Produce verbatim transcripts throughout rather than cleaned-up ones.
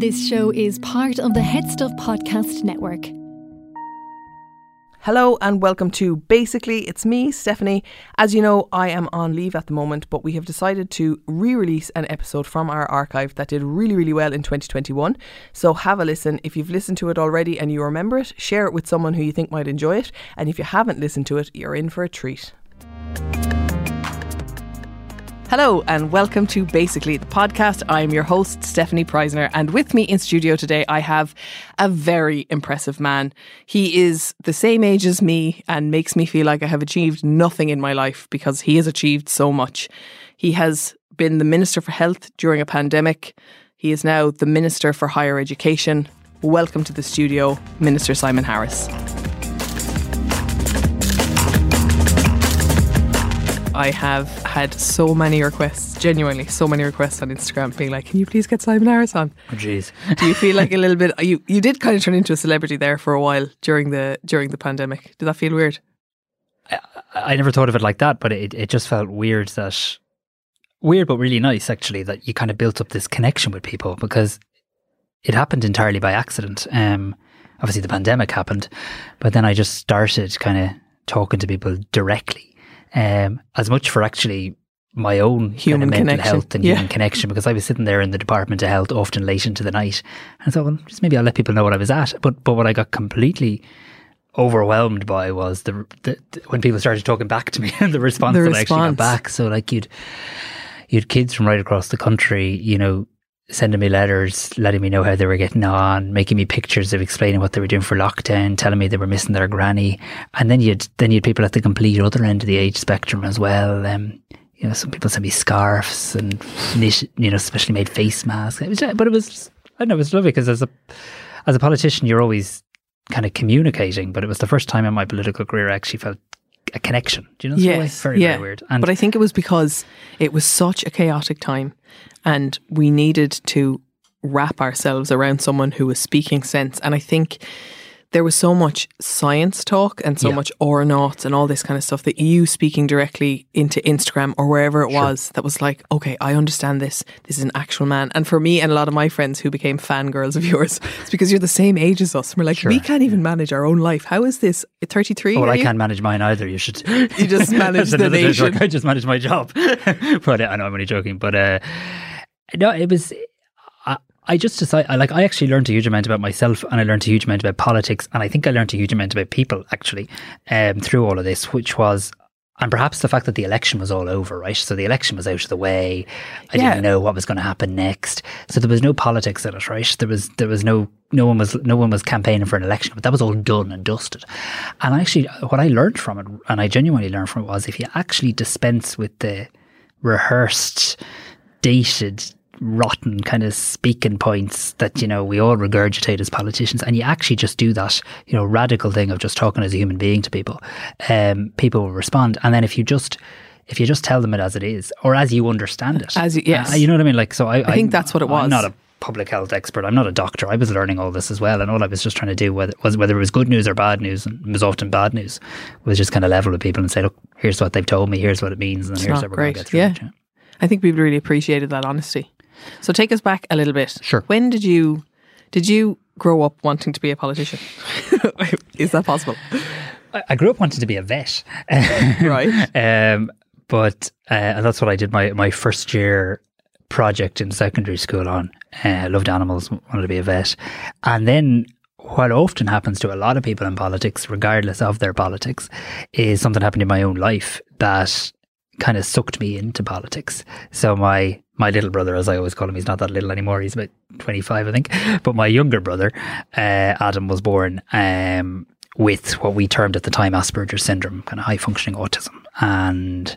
This show is part of the Headstuff Podcast Network. Hello and welcome to Basically. It's me, Stephanie. As you know, I am on leave at the moment, but we have decided to re-release an episode from our archive that did really, really well in twenty twenty-one. So have a listen. If you've listened to it already and you remember it, share it with someone who you think might enjoy it. And if you haven't listened to it, you're in for a treat. Hello and welcome to Basically, the podcast. I'm your host, Stephanie Preisner, and with me in studio today, I have a very impressive man. He is the same age as me and makes me feel like I have achieved nothing in my life because he has achieved so much. He has been the Minister for Health during a pandemic. He is now the Minister for Higher Education. Welcome to the studio, Minister Simon Harris. I have had so many requests, genuinely so many requests on Instagram being like, can you please get Simon Harris on? Oh, jeez. Do you feel like a little bit, you, you did kind of turn into a celebrity there for a while during the during the pandemic. Did that feel weird? I, I never thought of it like that, but it, it just felt weird that, weird but really nice actually, that you kind of built up this connection with people because it happened entirely by accident. Um, obviously the pandemic happened, but then I just started kind of talking to people directly. Um, as much for actually my own human kind of mental health and yeah. human connection, because I was sitting there in the Department of Health often late into the night and I thought, well, just maybe I'll let people know what I was at. But but what I got completely overwhelmed by was the, the, the when people started talking back to me and the response the that response. I actually got back. So like you'd you'd kids from right across the country, you know, sending me letters, letting me know how they were getting on, making me pictures of explaining what they were doing for lockdown, telling me they were missing their granny. And then you'd then you'd people at the complete other end of the age spectrum as well. Um, you know, some people sent me scarves and knit, you know, specially made face masks. It was just, but it was, I don't know, it was lovely because as a as a politician, you're always kind of communicating. But it was the first time in my political career I actually felt a connection. Do you know? Yes, it's very, yeah. very weird. And but I think it was because it was such a chaotic time and we needed to wrap ourselves around someone who was speaking sense. And I think there was so much science talk and so yeah. much or not and all this kind of stuff that you speaking directly into Instagram or wherever it sure. was, that was like, okay, I understand this. This is an actual man. And for me and a lot of my friends who became fangirls of yours, it's because you're the same age as us. And we're like, sure. we can't even manage our own life. How is this? thirty-three? Oh, well, I you? can't manage mine either. You should. You just manage the nation. I just manage my job. But I know I'm only joking. But uh, no, it was... I just decided, like, I actually learned a huge amount about myself and I learned a huge amount about politics and I think I learned a huge amount about people, actually, um, through all of this, which was, and perhaps the fact that the election was all over, right? So the election was out of the way. I yeah. didn't know what was going to happen next. So there was no politics in it, right? There was there was no, no one was no one was campaigning for an election, but that was all done and dusted. And actually, what I learned from it, and I genuinely learned from it, was if you actually dispense with the rehearsed, dated, rotten kind of speaking points that, you know, we all regurgitate as politicians, and you actually just do that, you know, radical thing of just talking as a human being to people, um, people will respond. And then if you just if you just tell them it as it is, or as you understand it, as you, yes, uh, you know what I mean. Like, so I, I think I, that's what it was. I'm not a public health expert. I'm not a doctor. I was learning all this as well, and all I was just trying to do whether was whether it was good news or bad news, and it was often bad news, was just kind of level with people and say, look, here's what they've told me, here's what it means, and it's here's how we're going to get through yeah. it. Yeah. I think people really appreciated that honesty. So take us back a little bit. Sure. When did you did you grow up wanting to be a politician? Is that possible? I, I grew up wanting to be a vet. Right. Um, but uh, and that's what I did my, my first year project in secondary school on. Uh, I loved animals, wanted to be a vet. And then what often happens to a lot of people in politics, regardless of their politics, is something happened in my own life that kind of sucked me into politics. So my my little brother, as I always call him, he's not that little anymore, he's about twenty-five I think, but my younger brother uh, Adam was born um, with what we termed at the time Asperger's syndrome, kind of high functioning autism, and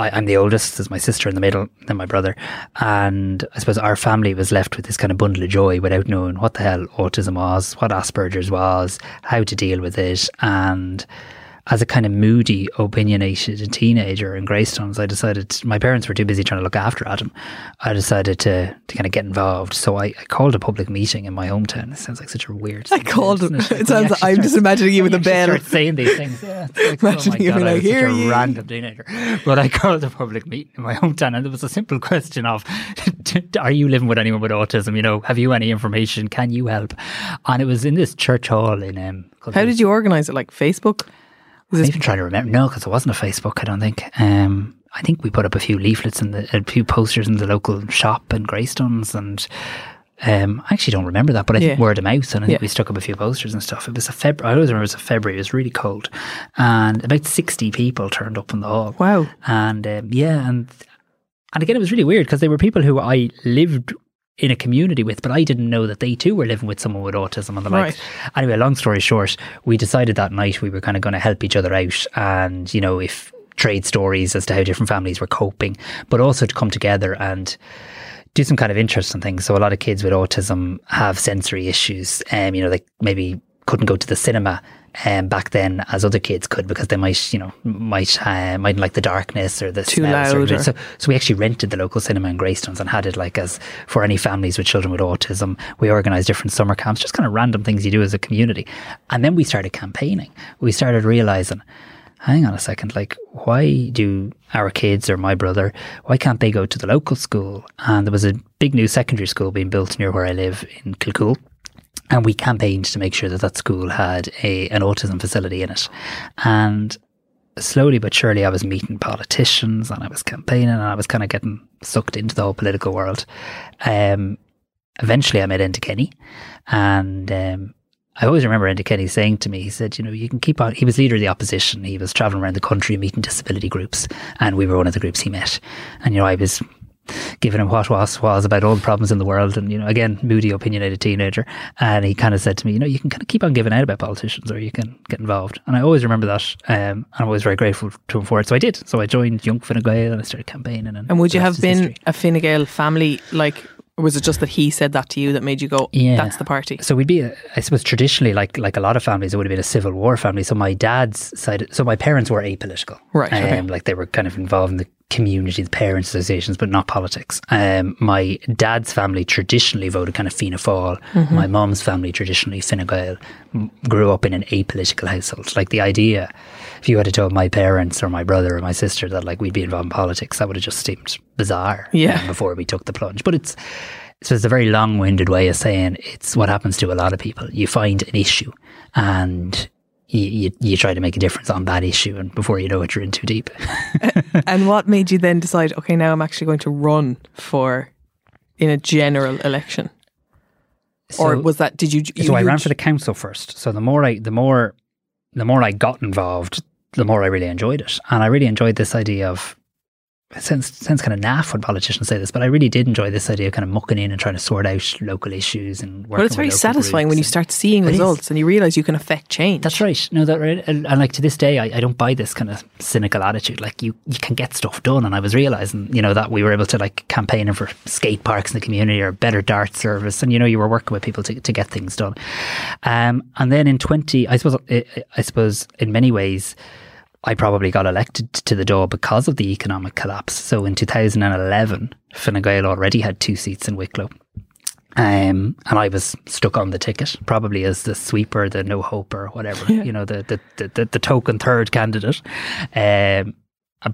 I, I'm the oldest. There's my sister in the middle, then my brother. And I suppose our family was left with this kind of bundle of joy without knowing what the hell autism was, what Asperger's was, how to deal with it. And as a kind of moody, opinionated teenager in Greystones, I decided, my parents were too busy trying to look after Adam. I decided to, to kind of get involved. So I, I called a public meeting in my hometown. It sounds like such a weird thing. I called it. It, it sounds like, I'm start, just imagining you with a bell. Saying these things. Yeah, it's like, oh my God, I was such a you. random teenager. But I called a public meeting in my hometown, and there was a simple question of, are you living with anyone with autism? You know, have you any information? Can you help? And it was in this church hall in... Um, How did you organise it? Like Facebook? I'm even trying to remember. No, because it wasn't a Facebook, I don't think. Um, I think we put up a few leaflets and a few posters in the local shop in Greystones, and um, I actually don't remember that, but I yeah. think word of mouth, and I yeah. think we stuck up a few posters and stuff. It was a February. I always remember it was a February. It was really cold, and about sixty people turned up in the hall. Wow! And um, yeah, and and again, it was really weird because they were people who I lived in a community with, but I didn't know that they too were living with someone with autism and the right. likes. Anyway, long story short, we decided that night we were kind of going to help each other out, and, you know, if trade stories as to how different families were coping, but also to come together and do some kind of interesting things. So a lot of kids with autism have sensory issues, and um, you know, they maybe couldn't go to the cinema um, back then as other kids could because they might, you know, might uh, mightn't like the darkness or the too smells loud. Or, or. So, so we actually rented the local cinema in Greystones and had it like as for any families with children with autism. We organised different summer camps, just kind of random things you do as a community. And then we started campaigning. We started realising, hang on a second, like, why do our kids or my brother, why can't they go to the local school? And there was a big new secondary school being built near where I live in Kilcoole. And we campaigned to make sure that that school had a an autism facility in it. And slowly but surely, I was meeting politicians and I was campaigning and I was kind of getting sucked into the whole political world. Um, eventually, I met Enda Kenny, and um, I always remember Enda Kenny saying to me, he said, you know, you can keep on. He was leader of the opposition. He was travelling around the country meeting disability groups, and we were one of the groups he met. And, you know, I was giving him what was was about all the problems in the world, and, you know, again, moody, opinionated teenager. And he kind of said to me, you know, you can kind of keep on giving out about politicians or you can get involved. And I always remember that, um, and I'm always very grateful to him for it. So I did. So I joined Young Fine Gael and I started campaigning. And, and would you have been history. a Fine Gael family, like, or was it just that he said that to you that made you go, yeah. that's the party? So we'd be, a, I suppose traditionally, like like a lot of families, it would have been a Civil War family. So my dad's side, so my parents were apolitical. Right. Um, okay. Like they were kind of involved in the community, the parents associations, but not politics. Um, my dad's family traditionally voted kind of Fianna Fáil. Mm-hmm. My mum's family traditionally Fine Gael. M- grew up in an apolitical household. Like the idea, if you had to tell my parents or my brother or my sister that like we'd be involved in politics, that would have just seemed bizarre yeah. um, before we took the plunge. But it's, so it's a very long-winded way of saying it's what happens to a lot of people. You find an issue and You, you you try to make a difference on that issue, and before you know it, you're in too deep. And what made you then decide, okay, now I'm actually going to run for in a general election? So, or was that did you? you so I ran for the council first. So the more I the more the more I got involved, the more I really enjoyed it, and I really enjoyed this idea of. It sounds, sounds kind of naff when politicians say this, but I really did enjoy this idea of kind of mucking in and trying to sort out local issues and working. Well, it's very satisfying when you start seeing results and you realise you can affect change. That's right. No, that right. And, and like to this day, I, I don't buy this kind of cynical attitude. Like you, you can get stuff done. And I was realising, you know, that we were able to like campaign for skate parks in the community or better dart service. And, you know, you were working with people to, to get things done. Um, and then in twenty, I suppose, I suppose in many ways, I probably got elected to the door because of the economic collapse. So in two thousand eleven, Fine Gael already had two seats in Wicklow. Um, and I was stuck on the ticket, probably as the sweeper, the no hope or whatever, yeah. you know, the the, the, the the token third candidate. Um,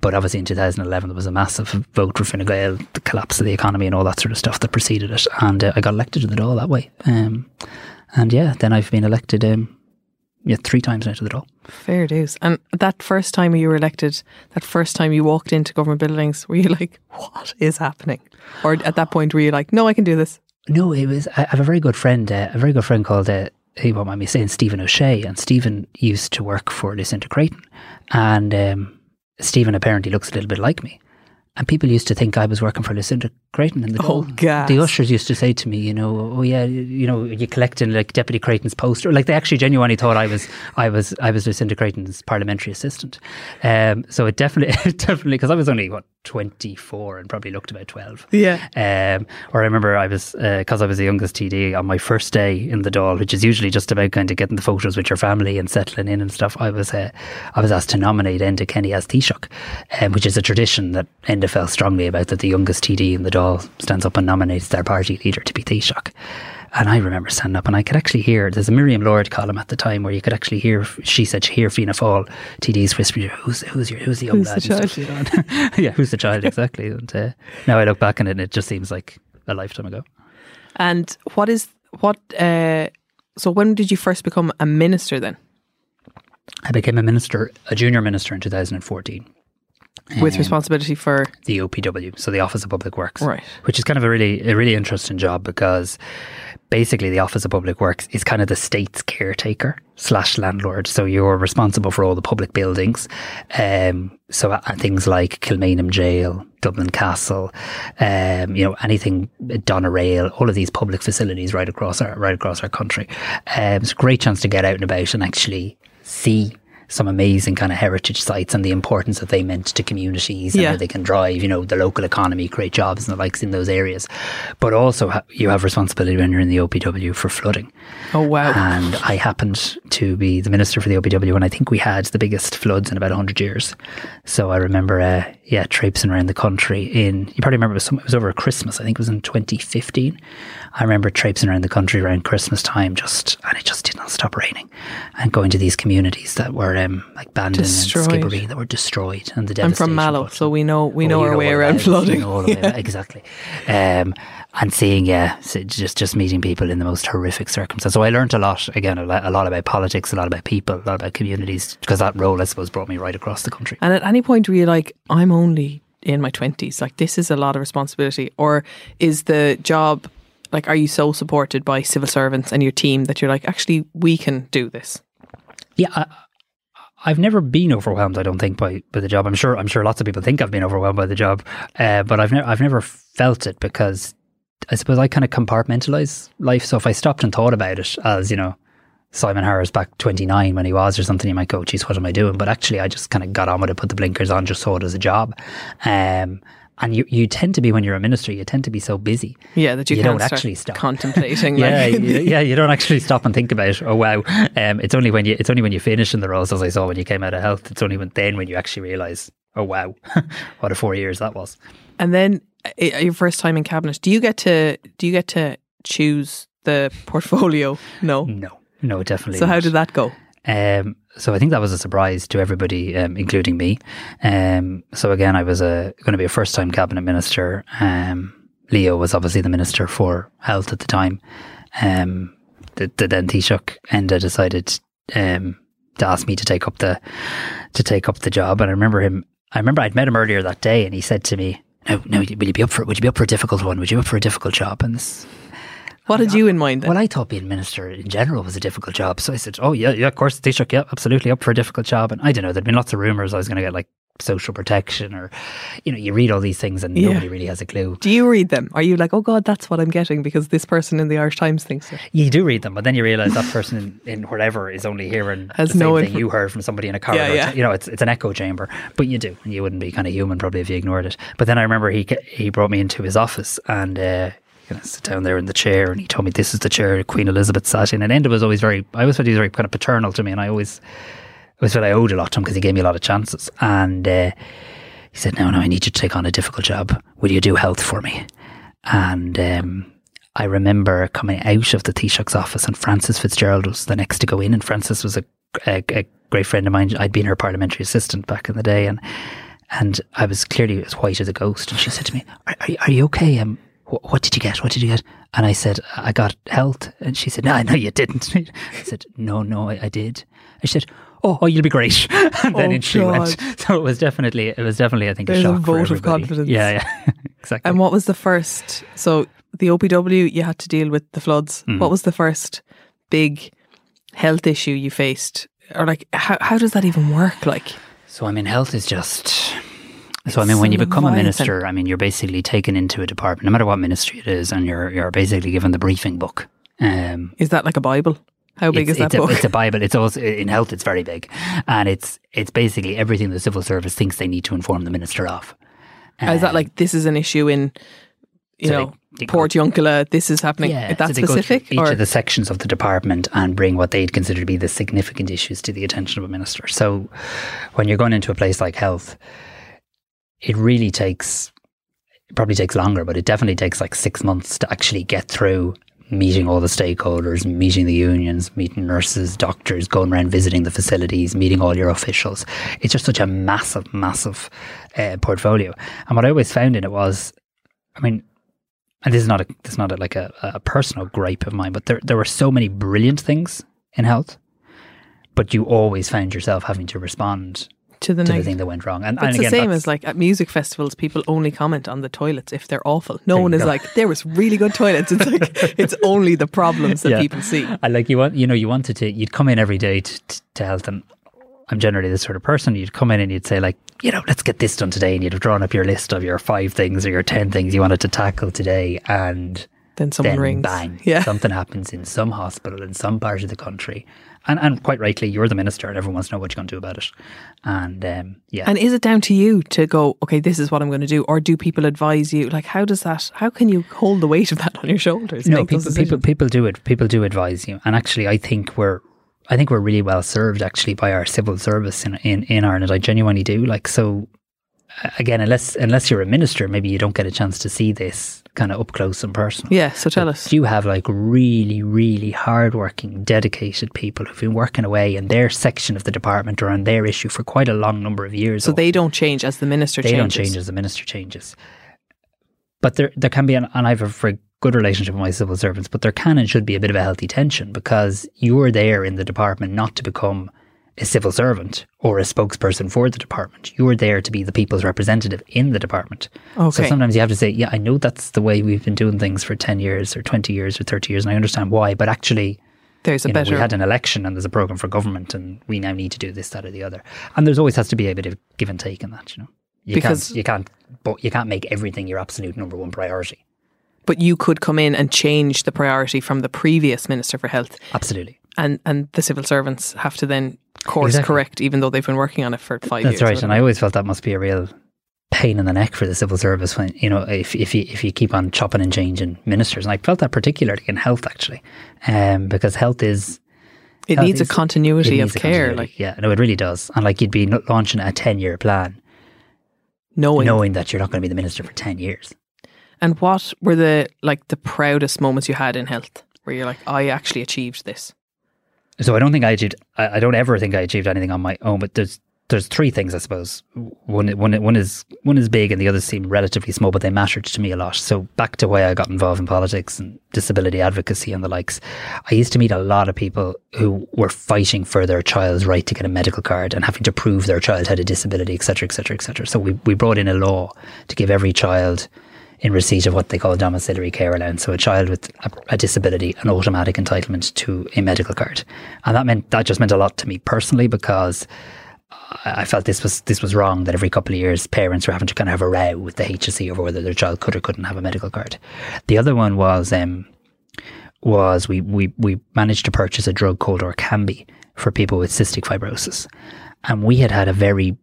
but obviously in two thousand eleven, there was a massive vote for Fine Gael, the collapse of the economy and all that sort of stuff that preceded it. And uh, I got elected to the door that way. Um, and yeah, then I've been elected um Yeah, three times now to the door. Fair dues. And that first time you were elected, that first time you walked into government buildings, were you like, what is happening? Or at that point, were you like, no, I can do this? No, it was, I have a very good friend, uh, a very good friend called, uh, he won't mind me saying, Stephen O'Shea. And Stephen used to work for Lucinda Creighton. And um, Stephen apparently looks a little bit like me. And people used to think I was working for Lucinda Creighton. And the, oh, God. The ushers used to say to me, you know, oh yeah, you know, you're collecting like Deputy Creighton's poster. Like they actually genuinely thought I was, I was, I was Lucinda Creighton's parliamentary assistant. Um, so it definitely, it definitely, because I was only what twenty-four and probably looked about twelve. Yeah. Um, or I remember I was because uh, I was the youngest T D on my first day in the Dáil, which is usually just about kind of getting the photos with your family and settling in and stuff. I was, uh, I was asked to nominate Enda Kenny as Taoiseach, um, which is a tradition that Enda felt strongly about, that the youngest T D in the Dáil stands up and nominates their party leader to be Taoiseach. And I remember standing up and I could actually hear, there's a Miriam Lord column at the time where you could actually hear, she said she hear Fianna Fáil T Ds whispering, who's, who's, your, who's the young who's lad? The child? Yeah, who's the child, exactly. And uh, now I look back on it and it just seems like a lifetime ago. And what is, what, uh, so when did you first become a minister then? I became a minister, a junior minister in two thousand fourteen. With um, responsibility for? The O P W, so the Office of Public Works. Right. Which is kind of a really, a really interesting job, because basically the Office of Public Works is kind of the state's caretaker slash landlord. So you're responsible for all the public buildings. Um, so uh, things like Kilmainham Jail, Dublin Castle, um, you know, anything, Doneraile, all of these public facilities right across our, right across our country. Um, it's a great chance to get out and about and actually see some amazing kind of heritage sites and the importance that they meant to communities and yeah. how they can drive, you know, the local economy, create jobs and the likes in those areas. But also ha- you have responsibility when you're in the O P W for flooding. Oh, wow. And I happened to be the minister for the O P W and I think we had the biggest floods in about one hundred years. So I remember, uh, yeah, traipsing around the country in, you probably remember it was, some, it was over Christmas, I think it was in twenty fifteen. I remember traipsing around the country around Christmas time just, and it just did not stop raining, and going to these communities that were Um, like Bandon destroyed. and Skibbereen that were destroyed, and the devastation. I'm from Mallow, so we know we oh, know our know way around flooding. You know all yeah. way, exactly, um, and seeing yeah, so just just meeting people in the most horrific circumstances. So I learned a lot again, a lot, a lot about politics, a lot about people, a lot about communities, because that role I suppose brought me right across the country. And at any point, were you like, I'm only in my twenties, like this is a lot of responsibility, or is the job like, are you so supported by civil servants and your team that you're like, actually we can do this? Yeah. I, I've never been overwhelmed, I don't think, by, by the job. I'm sure I'm sure lots of people think I've been overwhelmed by the job, uh, but I've, ne- I've never felt it, because I suppose I kind of compartmentalise life. So if I stopped and thought about it as, you know, Simon Harris back twenty-nine when he was or something, you might go, geez, what am I doing? But actually I just kind of got on with it, put the blinkers on, just saw it as a job. Um And you, you tend to be, when you're a minister, you tend to be so busy. Yeah, that you, you can't don't actually stop contemplating. yeah, like. you, yeah, you don't actually stop and think about, oh wow, um, it's only when you it's only when you finish in the roles, as I saw when you came out of health. It's only when then when you actually realise, oh wow, what a four years that was. And then uh, your first time in cabinet, do you get to do you get to choose the portfolio? No, no, no, definitely. So not. How did that go? Um, so I think that was a surprise to everybody, um, including me. Um, so again, I was a, going to be a first-time cabinet minister. Um, Leo was obviously the minister for health at the time. Um, the, the then Taoiseach Enda decided um, to ask me to take up the to take up the job. And I remember him. I remember I'd met him earlier that day, and he said to me, "No, no, will you be up for? Would you be up for a difficult one? Would you be up for a difficult job?" And this. What had you in mind then? Well, I thought being minister in general was a difficult job. So I said, oh, yeah, yeah, of course, Taoiseach, yeah, absolutely up for a difficult job. And I don't know, there'd been lots of rumours I was going to get like social protection, or, you know, you read all these things and yeah. nobody really has a clue. Do you read them? Are you like, oh God, that's what I'm getting because this person in the Irish Times thinks so? You do read them, but then you realise that person in, in whatever is only hearing has the no same inf- thing you heard from somebody in a corridor. Yeah, yeah. You know, it's it's an echo chamber, but you do, and you wouldn't be kind of human probably if you ignored it. But then I remember he he brought me into his office and. Uh, Gonna sit down there in the chair, and he told me, this is the chair Queen Elizabeth sat in. And Enda was always very, I always felt he was very kind of paternal to me, and I always, I always felt I owed a lot to him because he gave me a lot of chances. And uh, he said, no, no, I need you to take on a difficult job. Will you do health for me? And um, I remember coming out of the Taoiseach's office, and Frances Fitzgerald was the next to go in, and Frances was a, a, a great friend of mine. I'd been her parliamentary assistant back in the day, and and I was clearly as white as a ghost. And she said to me, are, are, you, are you okay? Um, what did you get? What did you get? And I said, I got health. And she said, no, no, you didn't. I said, no, no, I, I did. And she said, oh, oh, you'll be great. And then oh, in she God. went. So it was definitely, it was definitely, I think, There's a shock a vote for everybody. Of confidence. Yeah, yeah, exactly. And what was the first, so the O P W, you had to deal with the floods. Mm. What was the first big health issue you faced? Or like, how, how does that even work? Like, so I mean, health is just... So, I mean, when you become a minister, I mean, you're basically taken into a department, no matter what ministry it is, and you're you're basically given the briefing book. Um, is that like a Bible? How big is that book? A, it's a Bible. It's also in health. It's very big, and it's it's basically everything the civil service thinks they need to inform the minister of. Um, is that like this is an issue in you so know they, they Portiuncula? This is happening. Yeah, is that so they specific? Go each or? Of the sections of the department and bring what they'd consider to be the significant issues to the attention of a minister. So when you're going into a place like health, it really takes it probably takes longer, but it definitely takes like six months to actually get through. Meeting all the stakeholders, meeting the unions, meeting nurses, doctors, going around visiting the facilities, meeting all your officials. It's just such a massive, massive uh, portfolio. And what I always found in it was, I mean, and this is not a, this is not a, like a, a personal gripe of mine, but there there were so many brilliant things in health, but you always found yourself having to respond to the, to the thing that went wrong. And, and it's again, the same as like at music festivals, people only comment on the toilets if they're awful. No one is go. Like, there was really good toilets. It's like, it's only the problems that yeah. people see. And like you want, you know, you wanted to, you'd come in every day to, to health, and I'm generally this sort of person. You'd come in and you'd say like, you know, let's get this done today. And you'd have drawn up your list of your five things or your ten things you wanted to tackle today. And then someone then rings. Bang, yeah. Something happens in some hospital in some part of the country. And, and quite rightly, you're the minister and everyone wants to know what you're going to do about it. And um, yeah. And is it down to you to go, okay, this is what I'm going to do? Or do people advise you? Like, how does that, how can you hold the weight of that on your shoulders? No, people, people, people do it. People do advise you. And actually, I think we're, I think we're really well served actually by our civil service in, in, in Ireland. I genuinely do. Like, so again, unless, unless you're a minister, maybe you don't get a chance to see this kind of up close and personal. Yeah, so tell but us. You have like really, really hardworking, dedicated people who've been working away in their section of the department or on their issue for quite a long number of years. So old. They don't change as the minister they changes. They don't change as the minister changes. But there there can be, an, and I have a very good relationship with my civil servants, but there can and should be a bit of a healthy tension because you're there in the department not to become a civil servant or a spokesperson for the department. You're there to be the people's representative in the department. Okay. So sometimes you have to say, yeah, I know that's the way we've been doing things for ten years or twenty years or thirty years, and I understand why, but actually there's a better know, we had an election and there's a programme for government and we now need to do this, that or the other. And there's always has to be a bit of give and take in that, you know. You because can't, you can't but you can't make everything your absolute number one priority. But you could come in and change the priority from the previous Minister for Health. Absolutely. And and the civil servants have to then course exactly. correct, even though they've been working on it for five That's years. That's right, and I always felt that must be a real pain in the neck for the civil service when, you know, if if you, if you keep on chopping and changing ministers. And I felt that particularly in health, actually, um, because health is... It health needs is, a continuity needs of a care. Continuity. Like, yeah, no, it really does. And like you'd be launching a ten-year plan knowing knowing that you're not going to be the minister for ten years. And what were the, like, the proudest moments you had in health where you're like, I actually achieved this? So I don't think I achieved, I don't ever think I achieved anything on my own, but there's there's three things, I suppose. One one one is one is big and the others seem relatively small, but they mattered to me a lot. So back to why I got involved in politics and disability advocacy and the likes. I used to meet a lot of people who were fighting for their child's right to get a medical card and having to prove their child had a disability, et cetera, et cetera, et cetera. So we, we brought in a law to give every child in receipt of what they call domiciliary care allowance, so a child with a, a disability, an automatic entitlement to a medical card. And that meant that just meant a lot to me personally because I felt this was this was wrong, that every couple of years parents were having to kind of have a row with the H S C over whether their child could or couldn't have a medical card. The other one was um, was we, we, we managed to purchase a drug called Orkambi for people with cystic fibrosis. And we had had a very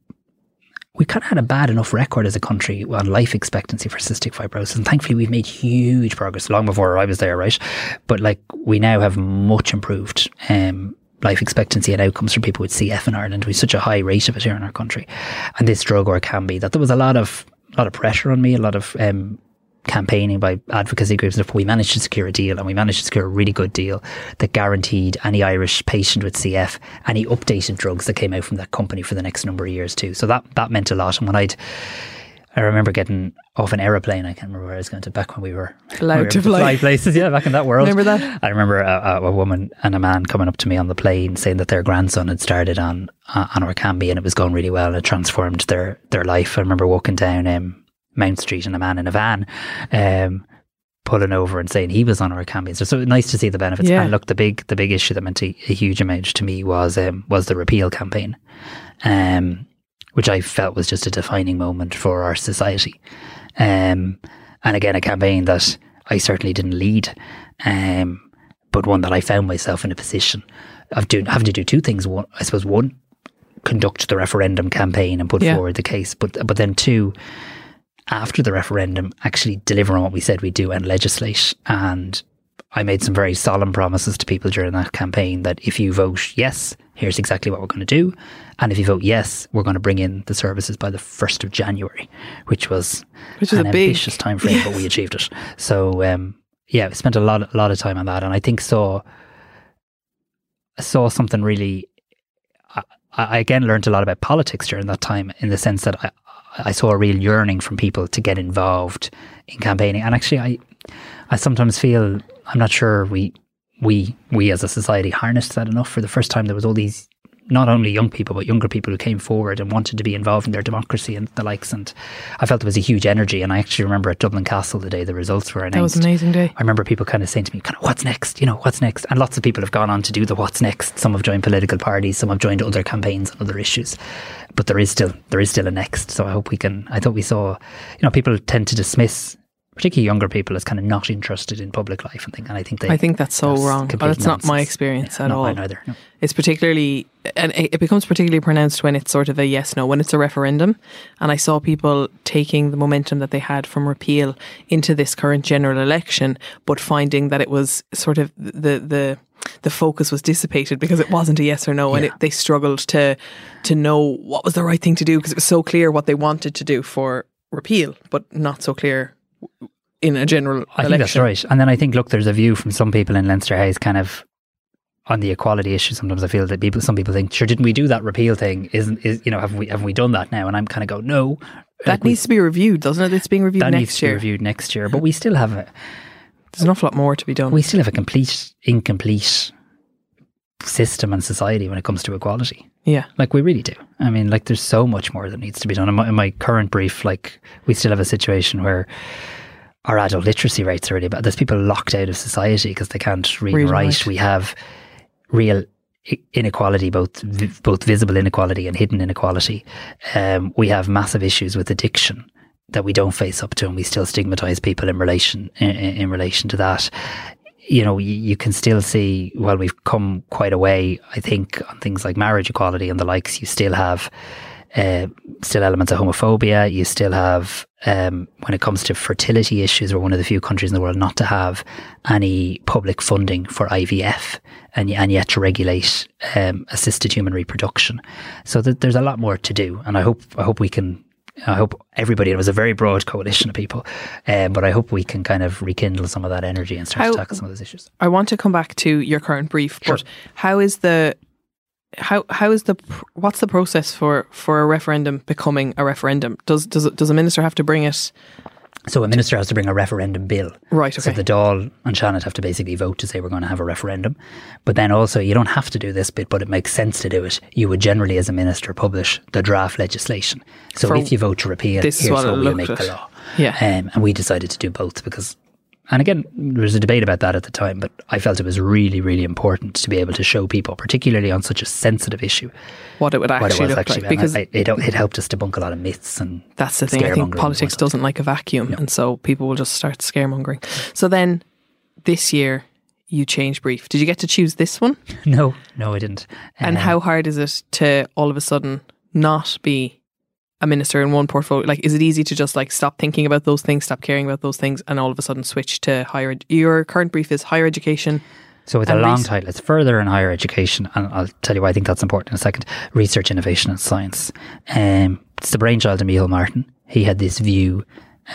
we kind of had a bad enough record as a country on life expectancy for cystic fibrosis. And thankfully, we've made huge progress long before I was there, right? But like we now have much improved um, life expectancy and outcomes for people with C F in Ireland. We have such a high rate of it here in our country. And this drug or can be that there was a lot of, a lot of pressure on me, a lot of um, campaigning by advocacy groups. If we managed to secure a deal and we managed to secure a really good deal that guaranteed any Irish patient with C F any updated drugs that came out from that company for the next number of years too. So that that meant a lot. And when I'd I remember getting off an aeroplane, I can't remember where I was going to, back when we were allowed we were to fly. fly places, yeah, back in that world. Remember that? I remember a, a woman and a man coming up to me on the plane saying that their grandson had started on uh, on Orkambi and it was going really well and it transformed their, their life. I remember walking down um, Mount Street and a man in a van um, pulling over and saying he was on Orkambi. So, so nice to see the benefits. Yeah. And look, the big the big issue that meant a, a huge amount to me was um, was the repeal campaign. Um, which I felt was just a defining moment for our society. Um, and again, a campaign that I certainly didn't lead, um, but one that I found myself in a position of doing, having to do two things. One, I suppose, one, conduct the referendum campaign and put yeah. forward the case. But but then two, after the referendum, actually deliver on what we said we do and legislate. And I made some very solemn promises to people during that campaign that if you vote yes, here's exactly what we're going to do. And if you vote yes, we're going to bring in the services by the first of January, which was which is an a ambitious time frame, yes. but we achieved it. So um, yeah, we spent a lot, a lot of time on that. And I think saw, saw something really... I, I again learned a lot about politics during that time, in the sense that I, I saw a real yearning from people to get involved in campaigning. And actually, I I sometimes feel, I'm not sure we we we as a society harnessed that enough. For the first time, there was all these, not only young people, but younger people who came forward and wanted to be involved in their democracy and the likes. And I felt there was a huge energy. And I actually remember at Dublin Castle the day the results were announced. That was an amazing day. I remember people kind of saying to me, kind of, what's next? You know, what's next? And lots of people have gone on to do the what's next. Some have joined political parties. Some have joined other campaigns and other issues. But there is still, there is still a next. So I hope we can, I thought we saw, you know, people tend to dismiss, particularly younger people, as kind of not interested in public life and things. And I think they, I think that's so wrong. But it's not my experience at all. Not mine either. No. It's particularly, and it becomes particularly pronounced when it's sort of a yes, no, when it's a referendum. And I saw people taking the momentum that they had from repeal into this current general election, but finding that it was sort of the, the, the focus was dissipated because it wasn't a yes or no. Yeah. And it, they struggled to, to know what was the right thing to do, because it was so clear what they wanted to do for repeal, but not so clear in a general I election. Think that's right. And then I think, look, there's a view from some people in Leinster House kind of on the equality issue. Sometimes I feel that people, some people think, sure, didn't we do that repeal thing? Isn't is, you know, have we have we done that now? And I'm kind of go, no. That like needs we, to be reviewed, doesn't it? It's being reviewed that next needs to year. Be reviewed next year, but we still have a there's an awful lot more to be done. We still have a complete incomplete system and society when it comes to equality. Yeah, like we really do. I mean, like there's so much more that needs to be done. In my, in my current brief, like we still have a situation where our adult literacy rates are really bad. There's people locked out of society because they can't read and write. We have real inequality, both vi- both visible inequality and hidden inequality. Um, we have massive issues with addiction that we don't face up to, and we still stigmatise people in relation in, in relation to that. You know, you, you can still see, well, we've come quite a way, I think, on things like marriage equality and the likes. You still have uh, still elements of homophobia. You still have, um, when it comes to fertility issues, we're one of the few countries in the world not to have any public funding for I V F, and, and yet to regulate um, assisted human reproduction. So th- there's a lot more to do, and I hope I hope we can. I hope everybody, it was a very broad coalition of people, um, but I hope we can kind of rekindle some of that energy and start how, to tackle some of those issues. I want to come back to your current brief, sure. but how is the, how how is the, what's the process for, for a referendum becoming a referendum? Does does does a minister have to bring it? So a minister has to bring a referendum bill. Right, okay. So the Dáil and Seanad have to basically vote to say we're going to have a referendum. But then also, you don't have to do this bit, but it makes sense to do it. You would generally, as a minister, publish the draft legislation. So For if you vote to repeal, here's how we make the law. Yeah. Um, and we decided to do both because, and again, there was a debate about that at the time, but I felt it was really, really important to be able to show people, particularly on such a sensitive issue, what it would actually it look actually, like. Because I, it, it helped us debunk a lot of myths. And that's the thing. I think politics doesn't like a vacuum. No. And so people will just start scaremongering. So then this year you changed brief. Did you get to choose this one? No, no, I didn't. Um, and how hard is it to all of a sudden not be a minister in one portfolio? Like, is it easy to just like stop thinking about those things, stop caring about those things, and all of a sudden switch to higher ed- your current brief is higher education? So with a long res- title, it's further in higher education, and I'll tell you why I think that's important in a second. Research, innovation and science. Um, it's the brainchild of Micheál Martin. He had this view,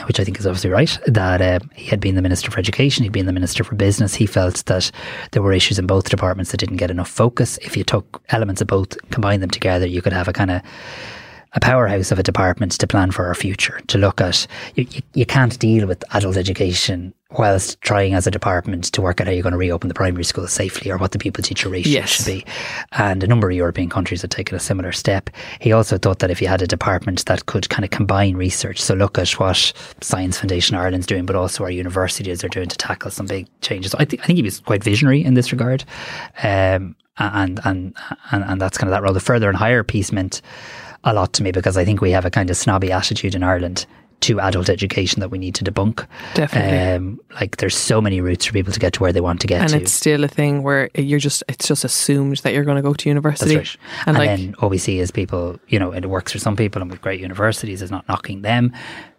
which I think is obviously right, that uh, he had been the Minister for Education, he'd been the Minister for Business. He felt that there were issues in both departments that didn't get enough focus. If you took elements of both, combined them together, you could have a kind of a powerhouse of a department to plan for our future, to look at. You, you, you can't deal with adult education whilst trying as a department to work out how you're going to reopen the primary school safely, or what the pupil-teacher ratio yes. should be. And a number of European countries had taken a similar step. He also thought that if you had a department that could kind of combine research, so look at what Science Foundation Ireland's doing, but also our universities are doing to tackle some big changes. I, th- I think he was quite visionary in this regard. Um, and, and, and, and that's kind of that role. The further and higher piece meant a lot to me, because I think we have a kind of snobby attitude in Ireland to adult education that we need to debunk. Definitely. Um, like, there's so many routes for people to get to where they want to get and to. And it's still a thing where you're just, it's just assumed that you're going to go to university. That's right. And, and like, then all we see is people, you know, and it works for some people, and with great universities, it's not knocking them.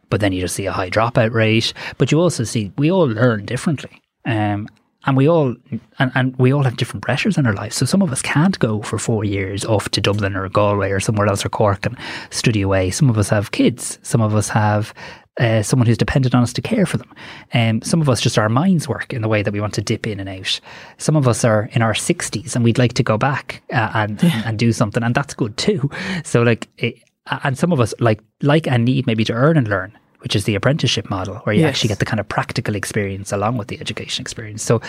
But then you just see a high dropout rate. But you also see, we all learn differently. Um, and we all and, and we all have different pressures in our lives. So some of us can't go for four years off to Dublin or Galway or somewhere else, or Cork, and study away. Some of us have kids. Some of us have uh, someone who's dependent on us to care for them. Um, some of us, just our minds work in the way that we want to dip in and out. Some of us are in our sixties and we'd like to go back uh, and, yeah. and do something. And that's good too. So like... It, And some of us like like and need maybe to earn and learn, which is the apprenticeship model, where you yes. actually get the kind of practical experience along with the education experience. So,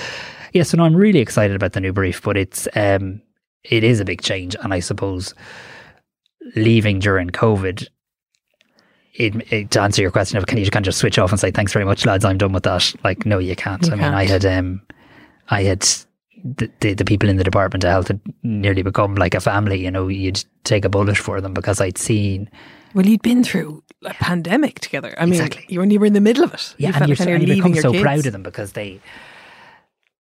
yeah, so no, I'm really excited about the new brief, but it's um, it is a big change. And I suppose leaving during COVID, it, it, to answer your question of can you kind of just switch off and say, thanks very much, lads, I'm done with that. Like, no, you can't. You I mean, can't. I had um, I had... The, the the people in the Department of Health had nearly become like a family. You know, you'd take a bullet for them because I'd seen. Well, you'd been through a yeah. pandemic together. I exactly. mean, you were, you were in the middle of it. Yeah, you and, you're, like and you become so kids. proud of them because they,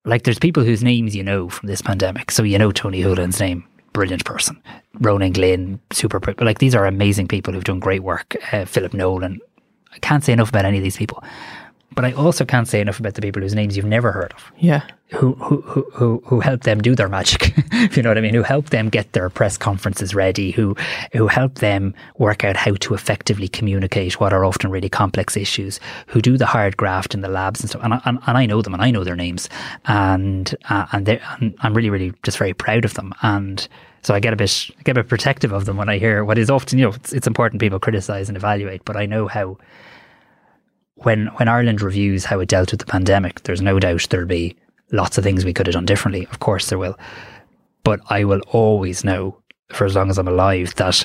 like, there's people whose names you know from this pandemic. So you know Tony Hoolan's name, brilliant person. Ronan Glynn, super, like these are amazing people who've done great work. Uh, Philip Nolan, I can't say enough about any of these people. But I also can't say enough about the people whose names you've never heard of. Yeah. Who who who who, who helped them do their magic, if you know what I mean, who helped them get their press conferences ready, who who helped them work out how to effectively communicate what are often really complex issues, who do the hard graft in the labs and stuff. And I, and, and I know them and I know their names. And uh, and, and I'm really, really just very proud of them. And so I get a bit I get a bit protective of them when I hear what is often, you know, it's, it's important people criticise and evaluate, but I know how... When when Ireland reviews how it dealt with the pandemic, there's no doubt there'll be lots of things we could have done differently. Of course there will. But I will always know, for as long as I'm alive, that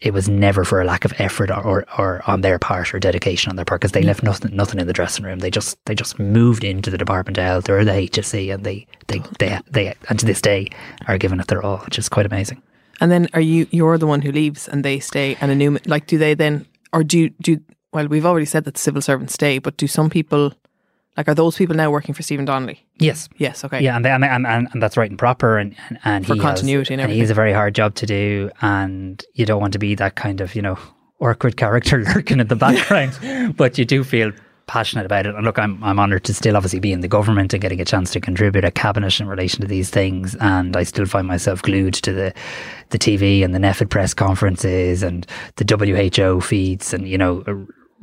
it was never for a lack of effort or, or, or on their part or dedication on their part, because they left nothing nothing in the dressing room. They just they just moved into the Department of Health or the H S C, and they they, they, they, they and to this day are giving it their all, which is quite amazing. And then are you you're the one who leaves and they stay, and a new like do they then or do do Well, we've already said that civil servants stay, but do some people, like, are those people now working for Stephen Donnelly? Yes. Yes, okay. Yeah, and they, and, and, and that's right and proper. And, and, and for he continuity has, and everything. And he's a very hard job to do, and you don't want to be that kind of, you know, awkward character lurking in the background, but you do feel passionate about it. And look, I'm I'm honoured to still obviously be in the government and getting a chance to contribute at cabinet in relation to these things, and I still find myself glued to the the T V and the N E F I D press conferences and the W H O feeds and, you know,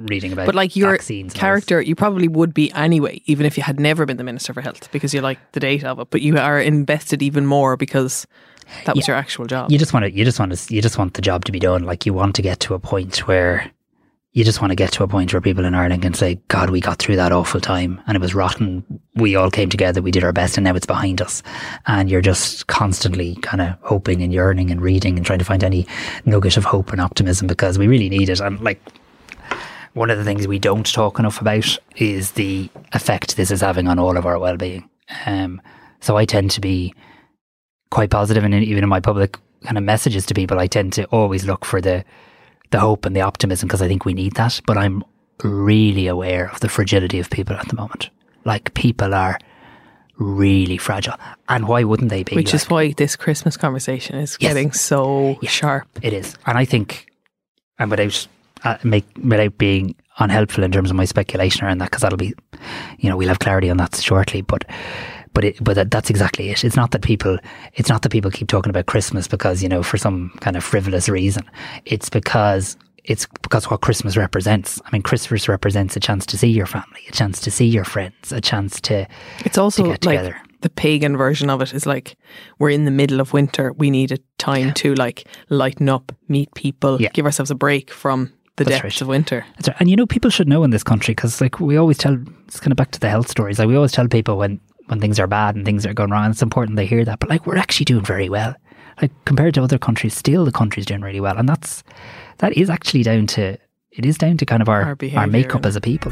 reading about vaccines. But like your character, you probably would be anyway, even if you had never been the Minister for Health, because you like the data of it, but you are invested even more because that was yeah. your actual job. You just want to, you just want to, you just want the job to be done. Like you want to get to a point where you just want to get to a point where people in Ireland can say, God, we got through that awful time and it was rotten. We all came together, we did our best, and now it's behind us. And you're just constantly kind of hoping and yearning and reading and trying to find any nugget of hope and optimism, because we really need it. And like, one of the things we don't talk enough about is the effect this is having on all of our well-being. Um, so I tend to be quite positive, and even in my public kind of messages to people, I tend to always look for the the hope and the optimism, because I think we need that. But I'm really aware of the fragility of people at the moment. Like, people are really fragile, and why wouldn't they be? Which like, is why this Christmas conversation is yes, getting so yes, sharp. It is, and I think, and without. Uh, make, without being unhelpful in terms of my speculation around that, because that'll be, you know, we'll have clarity on that shortly, but but it, but that, that's exactly it. It's not that people it's not that people keep talking about Christmas because, you know, for some kind of frivolous reason. It's because it's because what Christmas represents. I mean, Christmas represents a chance to see your family, a chance to see your friends, a chance to it's also to get like together. The pagan version of it is like, we're in the middle of winter, we need a time yeah. to like lighten up, meet people, yeah. give ourselves a break from the That's depths right. of winter. That's right. And you know, people should know in this country, because like we always tell, it's kind of back to the health stories, like we always tell people when, when things are bad and things are going wrong, it's important they hear that, but like we're actually doing very well. Like compared to other countries, still the country's doing really well. And that's, that is actually down to, it is down to kind of our, our, our makeup as a people.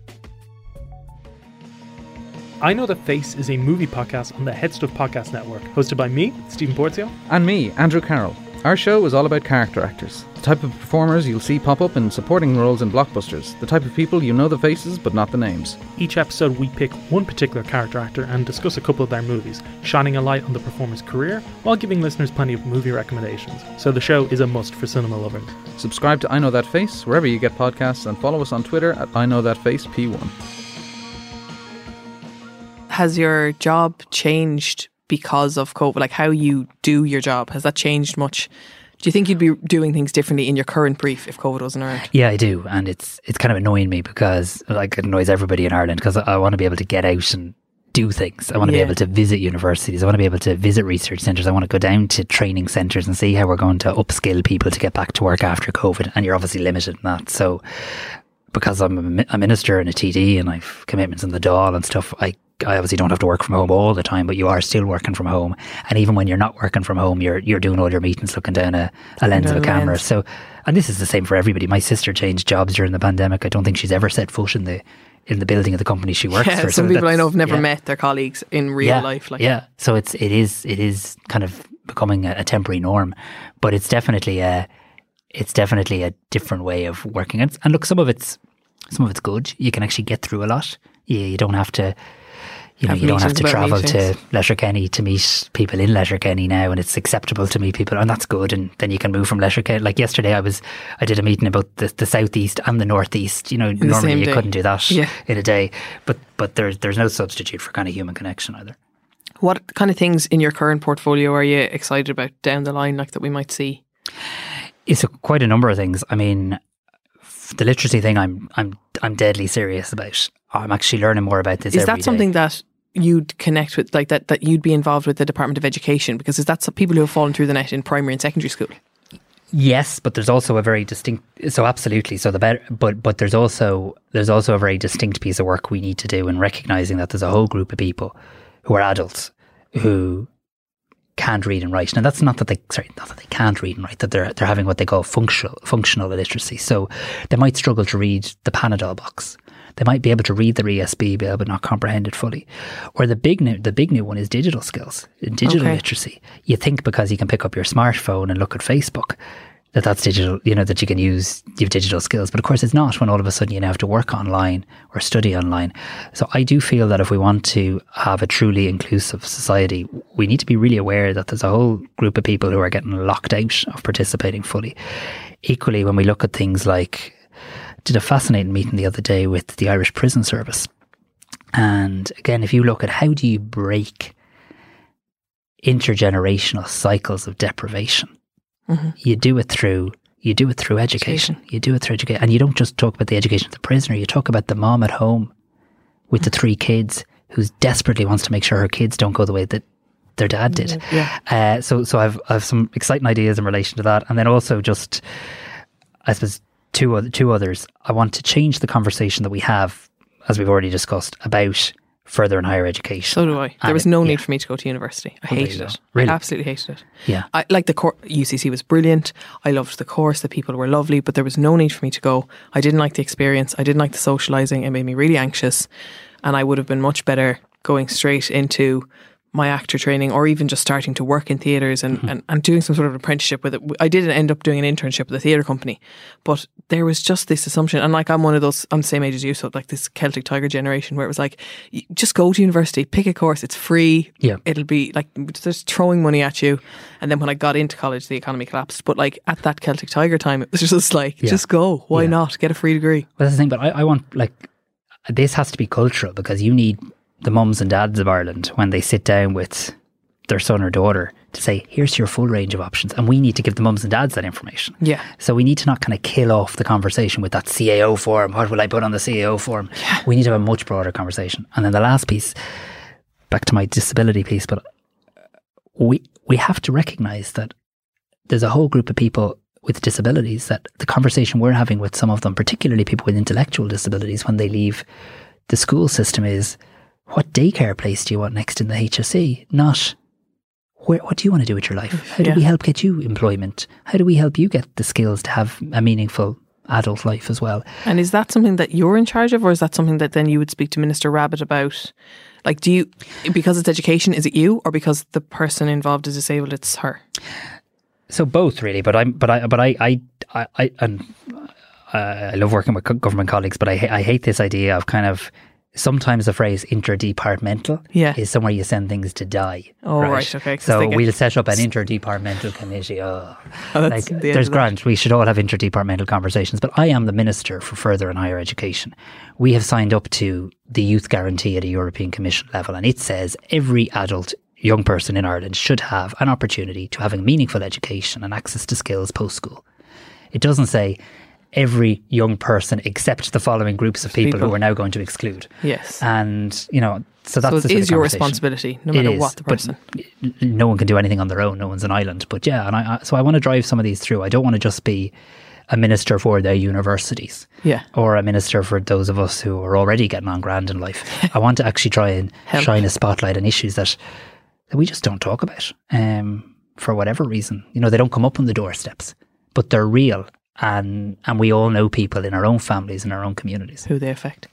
I Know That Face is a movie podcast on the Headstuff Podcast Network, hosted by me, Stephen Porzio. And me, Andrew Carroll. Our show is all about character actors, the type of performers you'll see pop up in supporting roles in blockbusters, the type of people you know the faces but not the names. Each episode we pick one particular character actor and discuss a couple of their movies, shining a light on the performer's career while giving listeners plenty of movie recommendations. So the show is a must for cinema lovers. Subscribe to I Know That Face wherever you get podcasts and follow us on Twitter at I Know That Face P one. Has your job changed because of COVID? Like how you do your job, has that changed much? Do you think you'd be doing things differently in your current brief if COVID wasn't around? Yeah, I do. And it's it's kind of annoying me because like it annoys everybody in Ireland because I, I want to be able to get out and do things. I want to yeah. be able to visit universities. I want to be able to visit research centres. I want to go down to training centres and see how we're going to upskill people to get back to work after COVID. And you're obviously limited in that. So because I'm a minister and a T D and I've commitments in the Dáil and stuff, I I obviously don't have to work from home all the time, but you are still working from home. And even when you're not working from home, you're you're doing all your meetings looking down a, a lens of a camera. Lens. So, and this is the same for everybody. My sister changed jobs during the pandemic. I don't think she's ever set foot in the in the building of the company she works yeah, for. Some so people I know have never yeah. met their colleagues in real yeah, life. Like yeah, so it's it is it is kind of becoming a, a temporary norm, but it's definitely a it's definitely a different way of working. And, and look, some of it's some of it's good. You can actually get through a lot. You, you don't have to. You know, you don't have to travel meetings. to Letterkenny to meet people in Letterkenny now, and it's acceptable to meet people, and that's good. And then you can move from Letterkenny. Like yesterday, I was, I did a meeting about the, the southeast and the northeast. You know, in normally you day. couldn't do that yeah. in a day, but but there's there's no substitute for kind of human connection either. What kind of things in your current portfolio are you excited about down the line, like that we might see? It's a, quite a number of things. I mean, the literacy thing, I'm I'm I'm deadly serious about. I'm actually learning more about this. Is every that something day. that you'd connect with, like that, that you'd be involved with the Department of Education, because is that some people who have fallen through the net in primary and secondary school? Yes, but there's also a very distinct, so absolutely, so the better, but but there's also there's also a very distinct piece of work we need to do in recognising that there's a whole group of people who are adults who can't read and write. Now that's not that they sorry, not that they can't read and write, that they're they're having what they call functional functional illiteracy. So they might struggle to read the Panadol box. They might be able to read their E S B bill but not comprehend it fully. Or the big new, the big new one is digital skills, digital okay. literacy. You think because you can pick up your smartphone and look at Facebook that that's digital, you know, that you can use your digital skills. But of course it's not when all of a sudden you now have to work online or study online. So I do feel that if we want to have a truly inclusive society, we need to be really aware that there's a whole group of people who are getting locked out of participating fully. Equally, when we look at things like, did a fascinating meeting the other day with the Irish Prison Service. And again, if you look at how do you break intergenerational cycles of deprivation, mm-hmm. you do it through you do it through education. education. You do it through education. And you don't just talk about the education of the prisoner, you talk about the mom at home with mm-hmm. the three kids who desperately wants to make sure her kids don't go the way that their dad did. Mm-hmm. Yeah. Uh, so so I've I've some exciting ideas in relation to that. And then also just I suppose Two, other, two others. I want to change the conversation that we have, as we've already discussed, about further and higher education. So do I. There was no need yeah. for me to go to university. I hated it. Really? I absolutely hated it. Yeah. I, like the cor- U C C was brilliant. I loved the course. The people were lovely, but there was no need for me to go. I didn't like the experience. I didn't like the socialising. It made me really anxious. And I would have been much better going straight into my actor training, or even just starting to work in theatres and, mm-hmm. and, and doing some sort of apprenticeship with it. I did end up doing an internship with a theatre company, but there was just this assumption. And like, I'm one of those, I'm the same age as you, so like this Celtic Tiger generation where it was like, just go to university, pick a course, it's free. Yeah. It'll be like, just throwing money at you. And then when I got into college, the economy collapsed. But like at that Celtic Tiger time, it was just like, yeah. just go, why yeah. not? Get a free degree. Well, that's the thing, but I, I want like, this has to be cultural, because you need the mums and dads of Ireland, when they sit down with their son or daughter, to say, here's your full range of options. And we need to give the mums and dads that information. Yeah. So we need to not kind of kill off the conversation with that C A O form. What will I put on the C A O form? Yeah. We need to have a much broader conversation. And then the last piece, back to my disability piece, but we we have to recognise that there's a whole group of people with disabilities that the conversation we're having with some of them, particularly people with intellectual disabilities, when they leave the school system is, what daycare place do you want next in the H S C? Not, where, what do you want to do with your life? How do yeah. we help get you employment? How do we help you get the skills to have a meaningful adult life as well? And is that something that you're in charge of, or is that something that then you would speak to Minister Rabbit about? Like, do you, because it's education, is it you, or because the person involved is disabled, it's her? So both, really, but I'm, but I, but I, I, I, I and uh, I love working with government colleagues, but I, I hate this idea of kind of. Sometimes the phrase interdepartmental yeah. is somewhere you send things to die. Oh, right, right okay. So we'll get... set up an interdepartmental committee. Oh, oh like, the there's grant. We should all have interdepartmental conversations. But I am the Minister for Further and Higher Education. We have signed up to the Youth Guarantee at a European Commission level, and it says every adult young person in Ireland should have an opportunity to having meaningful education and access to skills post-school. It doesn't say every young person except the following groups of people, people who are now going to exclude. Yes. And, you know, so that's so it is your responsibility, no matter what the person. No one can do anything on their own. No one's an island. But yeah, and I, I so I want to drive some of these through. I don't want to just be a minister for their universities. Yeah. Or a minister for those of us who are already getting on grand in life. I want to actually try and Help. shine a spotlight on issues that, that we just don't talk about um, for whatever reason. You know, they don't come up on the doorsteps, but they're real. And and we all know people in our own families and our own communities who they affect.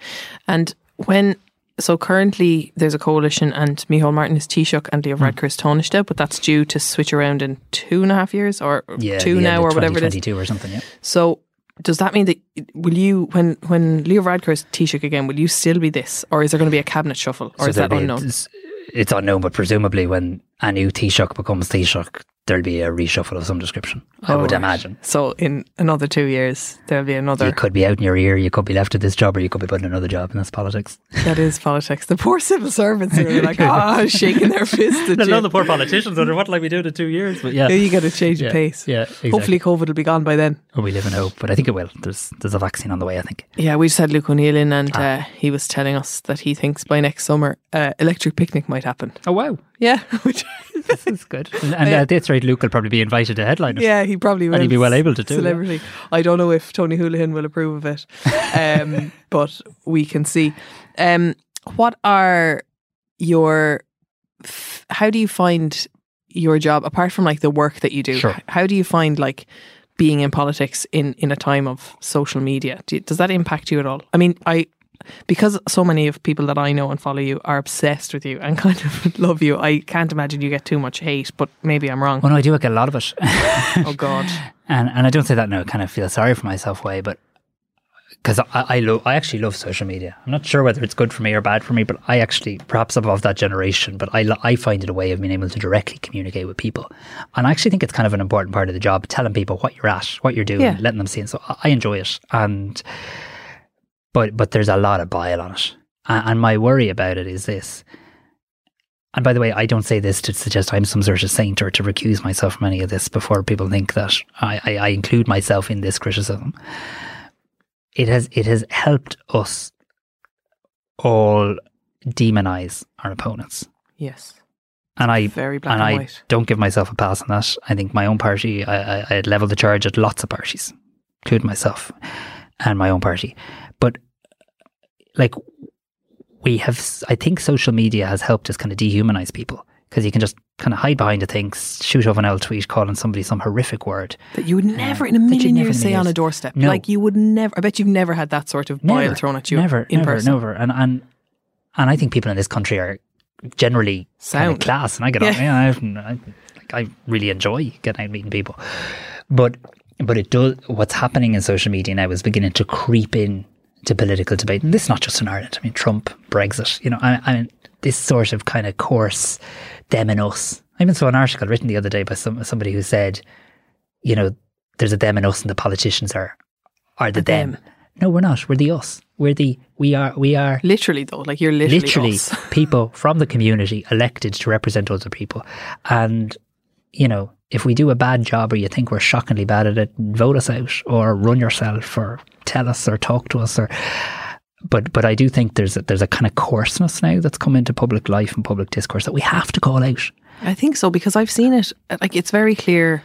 And when, so currently there's a coalition, and Micheál Martin is Taoiseach and Leo Varadkar is Taoiseach, but that's due to switch around in two and a half years or yeah, two now or whatever it is. twenty twenty-two or something, yeah. So does that mean that, will you, when, when Leo Varadkar is Taoiseach again, will you still be this? Or is there going to be a cabinet shuffle? Or so is that unknown? It's, it's unknown, but presumably when a new Taoiseach becomes Taoiseach, there'll be a reshuffle of some description, I oh, would imagine. Right. So in another two years, there'll be another... You could be out in your ear, you could be left at this job, or you could be put in another job, and that's politics. That is politics. The poor civil servants are like, ah, oh, shaking their fists at you. Not the poor politicians, wonder what will I be doing in two years? But yeah. You got to change yeah, of pace. Yeah, exactly. Hopefully COVID will be gone by then. Or we live in hope, but I think it will. There's there's a vaccine on the way, I think. Yeah, we just had Luke O'Neill in, and ah. uh, he was telling us that he thinks by next summer, uh, electric picnic might happen. Oh, wow. Yeah. This is good. And uh, at this rate, Luke will probably be invited to headline it. Yeah, he probably will. And he'd be well able to do celebrity. it. I don't know if Tony Houlihan will approve of it, um, but we can see. Um, what are your, f- how do you find your job, apart from like the work that you do, sure. how do you find like being in politics in, in a time of social media? Do, does that impact you at all? I mean, I... Because so many of people that I know and follow you are obsessed with you and kind of love you, I can't imagine you get too much hate, but maybe I'm wrong. Oh no, I do, I get a lot of it. Oh God. And and I don't say that in a kind of feel sorry for myself way, but because I I, lo- I actually love social media. I'm not sure whether it's good for me or bad for me, but I actually, perhaps I'm of that generation, but I, I find it a way of being able to directly communicate with people. And I actually think it's kind of an important part of the job, telling people what you're at, what you're doing, yeah. letting them see. And so I enjoy it. And... But but there's a lot of bile on it. And, and my worry about it is this. And by the way, I don't say this to suggest I'm some sort of saint or to recuse myself from any of this before people think that I, I, I include myself in this criticism. It has, it has helped us all demonize our opponents. Yes. And I, Very black and and white. I don't give myself a pass on that. I think my own party, I, I, I had levelled the charge at lots of parties, including myself and my own party. But like, we have, I think social media has helped us kind of dehumanize people, because you can just kind of hide behind a thing, shoot off an old tweet calling somebody some horrific word that you would never uh, in a million years say on a doorstep. No. Like you would never, I bet you've never had that sort of bile never, thrown at you never, in never, person. Never, and and and I think people in this country are generally sound kind of class, and I get on, yeah, yeah I, I, like, I really enjoy getting out and meeting people. But but it does. What's happening in social media now is beginning to creep in to political debate, and this is not just in Ireland. I mean, Trump, Brexit, you know, I, I mean, this sort of kind of coarse them and us. I even saw an article written the other day by some somebody who said, you know, there's a them and us, and the politicians are are the, the them. them. No, we're not. We're the us. We're the we are we are literally though. Like you're literally, literally us. People from the community elected to represent other people, and you know, if we do a bad job or you think we're shockingly bad at it, vote us out or run yourself or tell us or talk to us. Or, but but I do think there's a, there's a kind of coarseness now that's come into public life and public discourse that we have to call out. I think so, because I've seen it, like it's very clear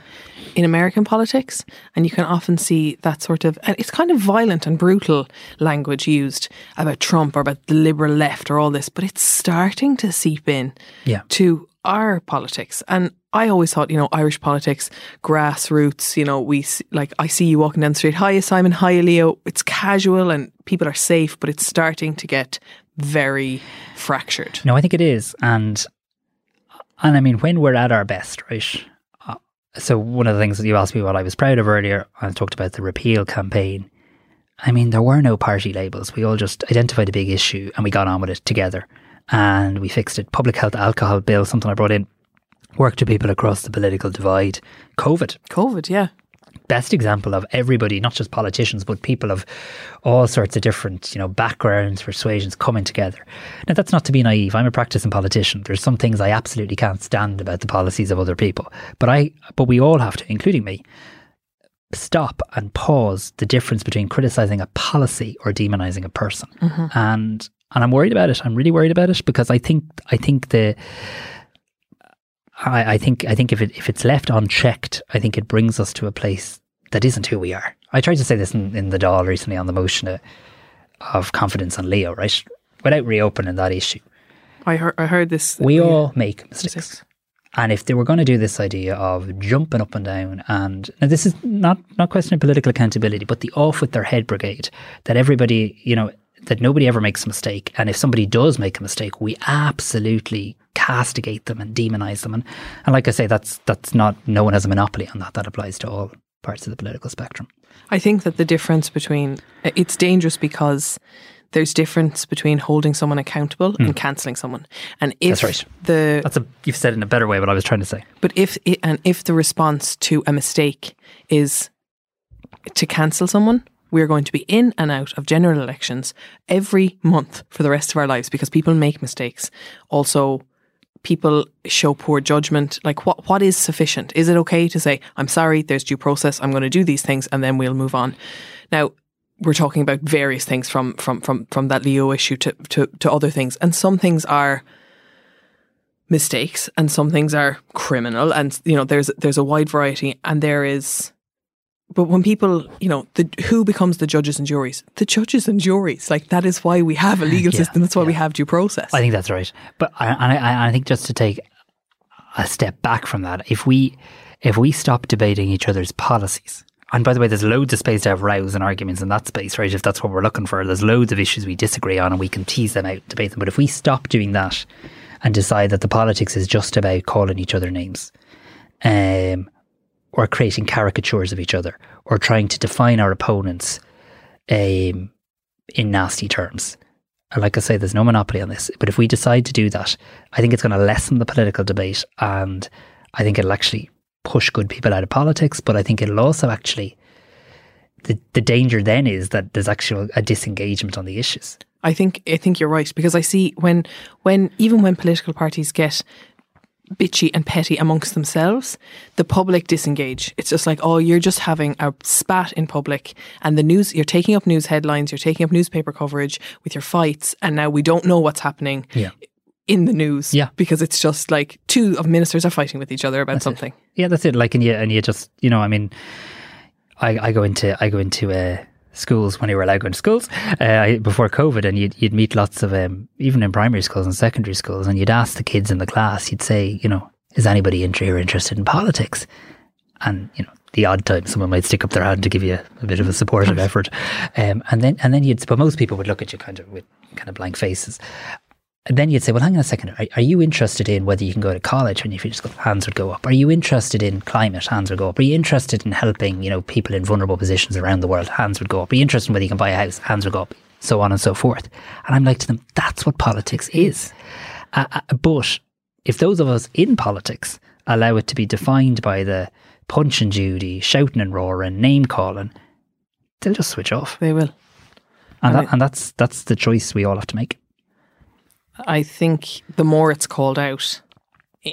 in American politics, and you can often see that sort of, and it's kind of violent and brutal language used about Trump or about the liberal left or all this, but it's starting to seep in yeah. to our politics. And I always thought, you know, Irish politics, grassroots, you know, we like, I see you walking down the street, hiya Simon, hiya Leo, it's casual and people are safe, but it's starting to get very fractured. No, I think it is. And and I mean, when we're at our best, right? Uh, so one of the things that you asked me what I was proud of earlier, I talked about the repeal campaign. I mean, there were no party labels. We all just identified a big issue and we got on with it together. And we fixed it. Public health, alcohol bill, something I brought in. Work to people across the political divide. COVID. COVID, yeah. Best example of everybody, not just politicians, but people of all sorts of different, you know, backgrounds, persuasions coming together. Now, that's not to be naive. I'm a practicing politician. There's some things I absolutely can't stand about the policies of other people. But I, but we all have to, including me, stop and pause the difference between criticising a policy or demonising a person. Mm-hmm. And and I'm worried about it. I'm really worried about it because I think I think the... I, I think I think if it if it's left unchecked, I think it brings us to a place that isn't who we are. I tried to say this in, in the Dáil recently on the motion of, of confidence on Leo, right? Without reopening that issue. I heard I heard this. We uh, all make mistakes. mistakes. And if they were going to do this idea of jumping up and down, and now this is not, not questioning political accountability, but the off with their head brigade, that everybody, you know, that nobody ever makes a mistake. And if somebody does make a mistake, we absolutely castigate them and demonize them. And, and like I say, that's that's not, no one has a monopoly on that. That applies to all parts of the political spectrum. I think that the difference between, it's dangerous because there's difference between holding someone accountable mm. and cancelling someone. And if that's right. the... That's a, you've said in a better way what I was trying to say. But if, it, and if the response to a mistake is to cancel someone, we're going to be in and out of general elections every month for the rest of our lives because people make mistakes. Also, people show poor judgment. Like, what what is sufficient? Is it okay to say, I'm sorry, there's due process, I'm going to do these things, and then we'll move on? Now, we're talking about various things from from from, from that Leo issue to, to, to other things. And some things are mistakes and some things are criminal. And, you know, there's there's a wide variety, and there is... But when people, you know, the, who becomes the judges and juries? The judges and juries. Like, that is why we have a legal yeah, system. That's why yeah. we have due process. I think that's right. But I, I, I think just to take a step back from that, if we if we stop debating each other's policies, and by the way, there's loads of space to have rows and arguments in that space, right? If that's what we're looking for, there's loads of issues we disagree on and we can tease them out, debate them. But if we stop doing that and decide that the politics is just about calling each other names, um, or creating caricatures of each other, or trying to define our opponents um, in nasty terms. And like I say, there's no monopoly on this. But if we decide to do that, I think it's going to lessen the political debate, and I think it'll actually push good people out of politics. But I think it'll also actually... The, the danger then is that there's actually a disengagement on the issues. I think I think you're right, because I see when when even when political parties get... bitchy and petty amongst themselves, the public disengage. It's just like, oh, you're just having a spat in public, and the news, you're taking up news headlines, you're taking up newspaper coverage with your fights, and now we don't know what's happening yeah. in the news yeah. because it's just like two of ministers are fighting with each other about that's something. It. Yeah, that's it. Like, and you and you just, you know, I mean, I, I go into I go into a schools when you were allowed to go into schools uh, before COVID, and you'd, you'd meet lots of, um, even in primary schools and secondary schools, and you'd ask the kids in the class, you'd say, you know, is anybody in here interested in politics? And, you know, the odd time someone might stick up their hand to give you a, a bit of a supportive effort. Um, and then and then you'd, but most people would look at you kind of with kind of blank faces. And then you'd say, well, hang on a second, are, are you interested in whether you can go to college? And if you just go, hands would go up. Are you interested in climate? Hands would go up. Are you interested in helping, you know, people in vulnerable positions around the world? Hands would go up. Are you interested in whether you can buy a house? Hands would go up, so on and so forth. And I'm like to them, that's what politics is. Uh, uh, but if those of us in politics allow it to be defined by the punch and Judy, shouting and roaring, name calling, they'll just switch off. They will. And, and, that, I, and that's that's the choice we all have to make. I think the more it's called out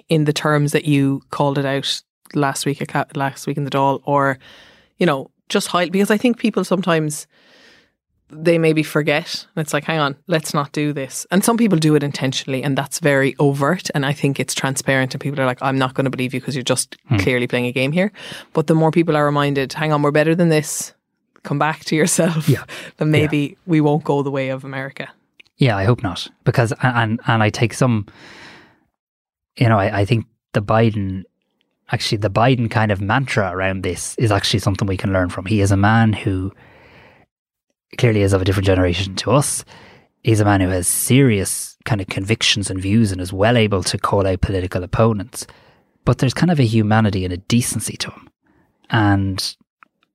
in the terms that you called it out last week, last week in the Dáil, or, you know, just highlight, because I think people sometimes, they maybe forget. And it's like, hang on, let's not do this. And some people do it intentionally, and that's very overt. And I think it's transparent, and people are like, I'm not going to believe you because you're just hmm. clearly playing a game here. But the more people are reminded, hang on, we're better than this. Come back to yourself. Yeah. Then maybe yeah. we won't go the way of America. Yeah, I hope not. Because, and and I take some, you know, I, I think the Biden, actually the Biden kind of mantra around this is actually something we can learn from. He is a man who clearly is of a different generation to us. He's a man who has serious kind of convictions and views and is well able to call out political opponents. But there's kind of a humanity and a decency to him. And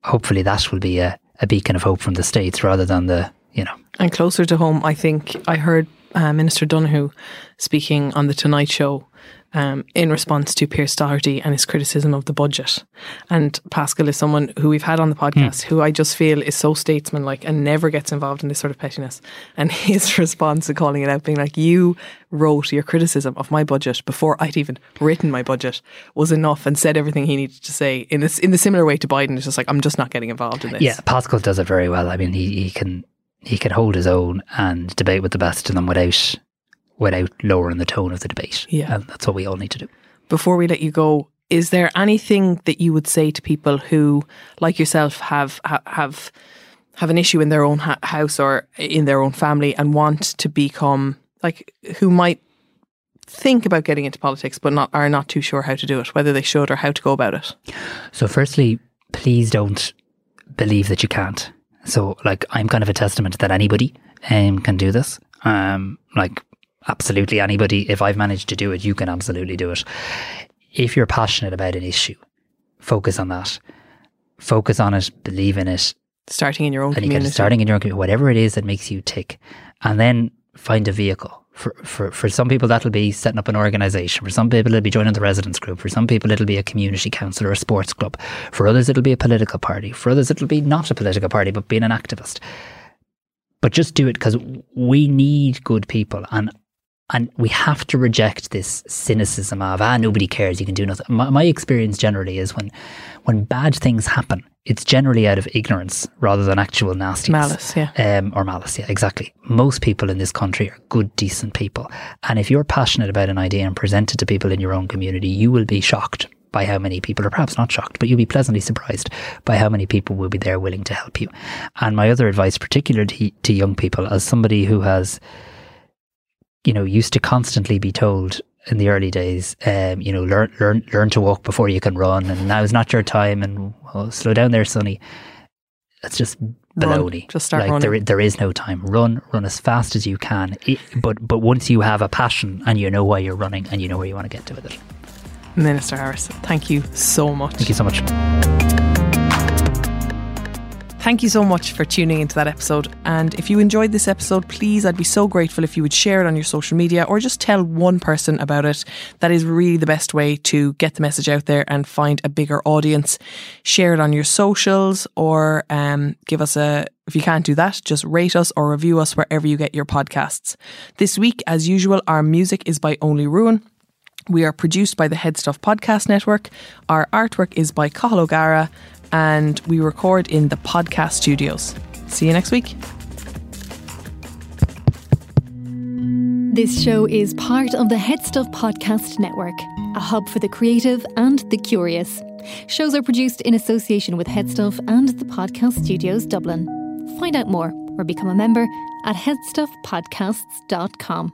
hopefully that will be a, a beacon of hope from the States rather than the, you know. And closer to home, I think I heard uh, Minister Donoghue speaking on The Tonight Show um, in response to Piers Doherty and his criticism of the budget. And Pascal is someone who we've had on the podcast mm. who I just feel is so statesmanlike and never gets involved in this sort of pettiness. And his response to calling it out, being like, you wrote your criticism of my budget before I'd even written my budget, was enough, and said everything he needed to say in this, in the similar way to Biden. It's just like, I'm just not getting involved in this. Yeah, Pascal does it very well. I mean, he, he can... he can hold his own and debate with the best of them without without lowering the tone of the debate. Yeah. And that's what we all need to do. Before we let you go, is there anything that you would say to people who, like yourself, have have have an issue in their own ha- house or in their own family and want to become, like, who might think about getting into politics but not are not too sure how to do it, whether they should or how to go about it? So firstly, please don't believe that you can't. So, like, I'm kind of a testament that anybody um, can do this. Um, like, absolutely anybody. If I've managed to do it, you can absolutely do it. If you're passionate about an issue, focus on that. Focus on it. Believe in it. Starting in your own and community. You get starting in your own community. Whatever it is that makes you tick. And then find a vehicle. For, for, for some people, that'll be setting up an organisation. For some people, it'll be joining the residents group. For some people, it'll be a community council or a sports club. For others, it'll be a political party. For others, it'll be not a political party, but being an activist. But just do it, because we need good people. And and we have to reject this cynicism of, ah, nobody cares, you can do nothing. My, my experience generally is when when bad things happen, it's generally out of ignorance rather than actual nastiness. Malice, yeah. Um, or malice, yeah, exactly. Most people in this country are good, decent people. And if you're passionate about an idea and present it to people in your own community, you will be shocked by how many people, or perhaps not shocked, but you'll be pleasantly surprised by how many people will be there willing to help you. And my other advice, particularly to, to young people, as somebody who has, you know, used to constantly be told in the early days, um, you know, learn, learn, learn to walk before you can run, and now is not your time, and oh, slow down there, Sonny. That's just baloney. Run. Just start like, running. There, there is no time. Run, run as fast as you can. It, but but once you have a passion and you know why you're running and you know where you want to get to with it. Minister Harris, thank you so much. Thank you so much. Thank you so much for tuning into that episode. And if you enjoyed this episode, please, I'd be so grateful if you would share it on your social media or just tell one person about it. That is really the best way to get the message out there and find a bigger audience. Share it on your socials, or um, give us a... if you can't do that, just rate us or review us wherever you get your podcasts. This week, as usual, our music is by Only Ruin. We are produced by the Headstuff Podcast Network. Our artwork is by Cathal O'Gara. And we record in the podcast studios. See you next week. This show is part of the Headstuff Podcast Network, a hub for the creative and the curious. Shows are produced in association with Headstuff and the Podcast Studios Dublin. Find out more or become a member at headstuff podcasts dot com.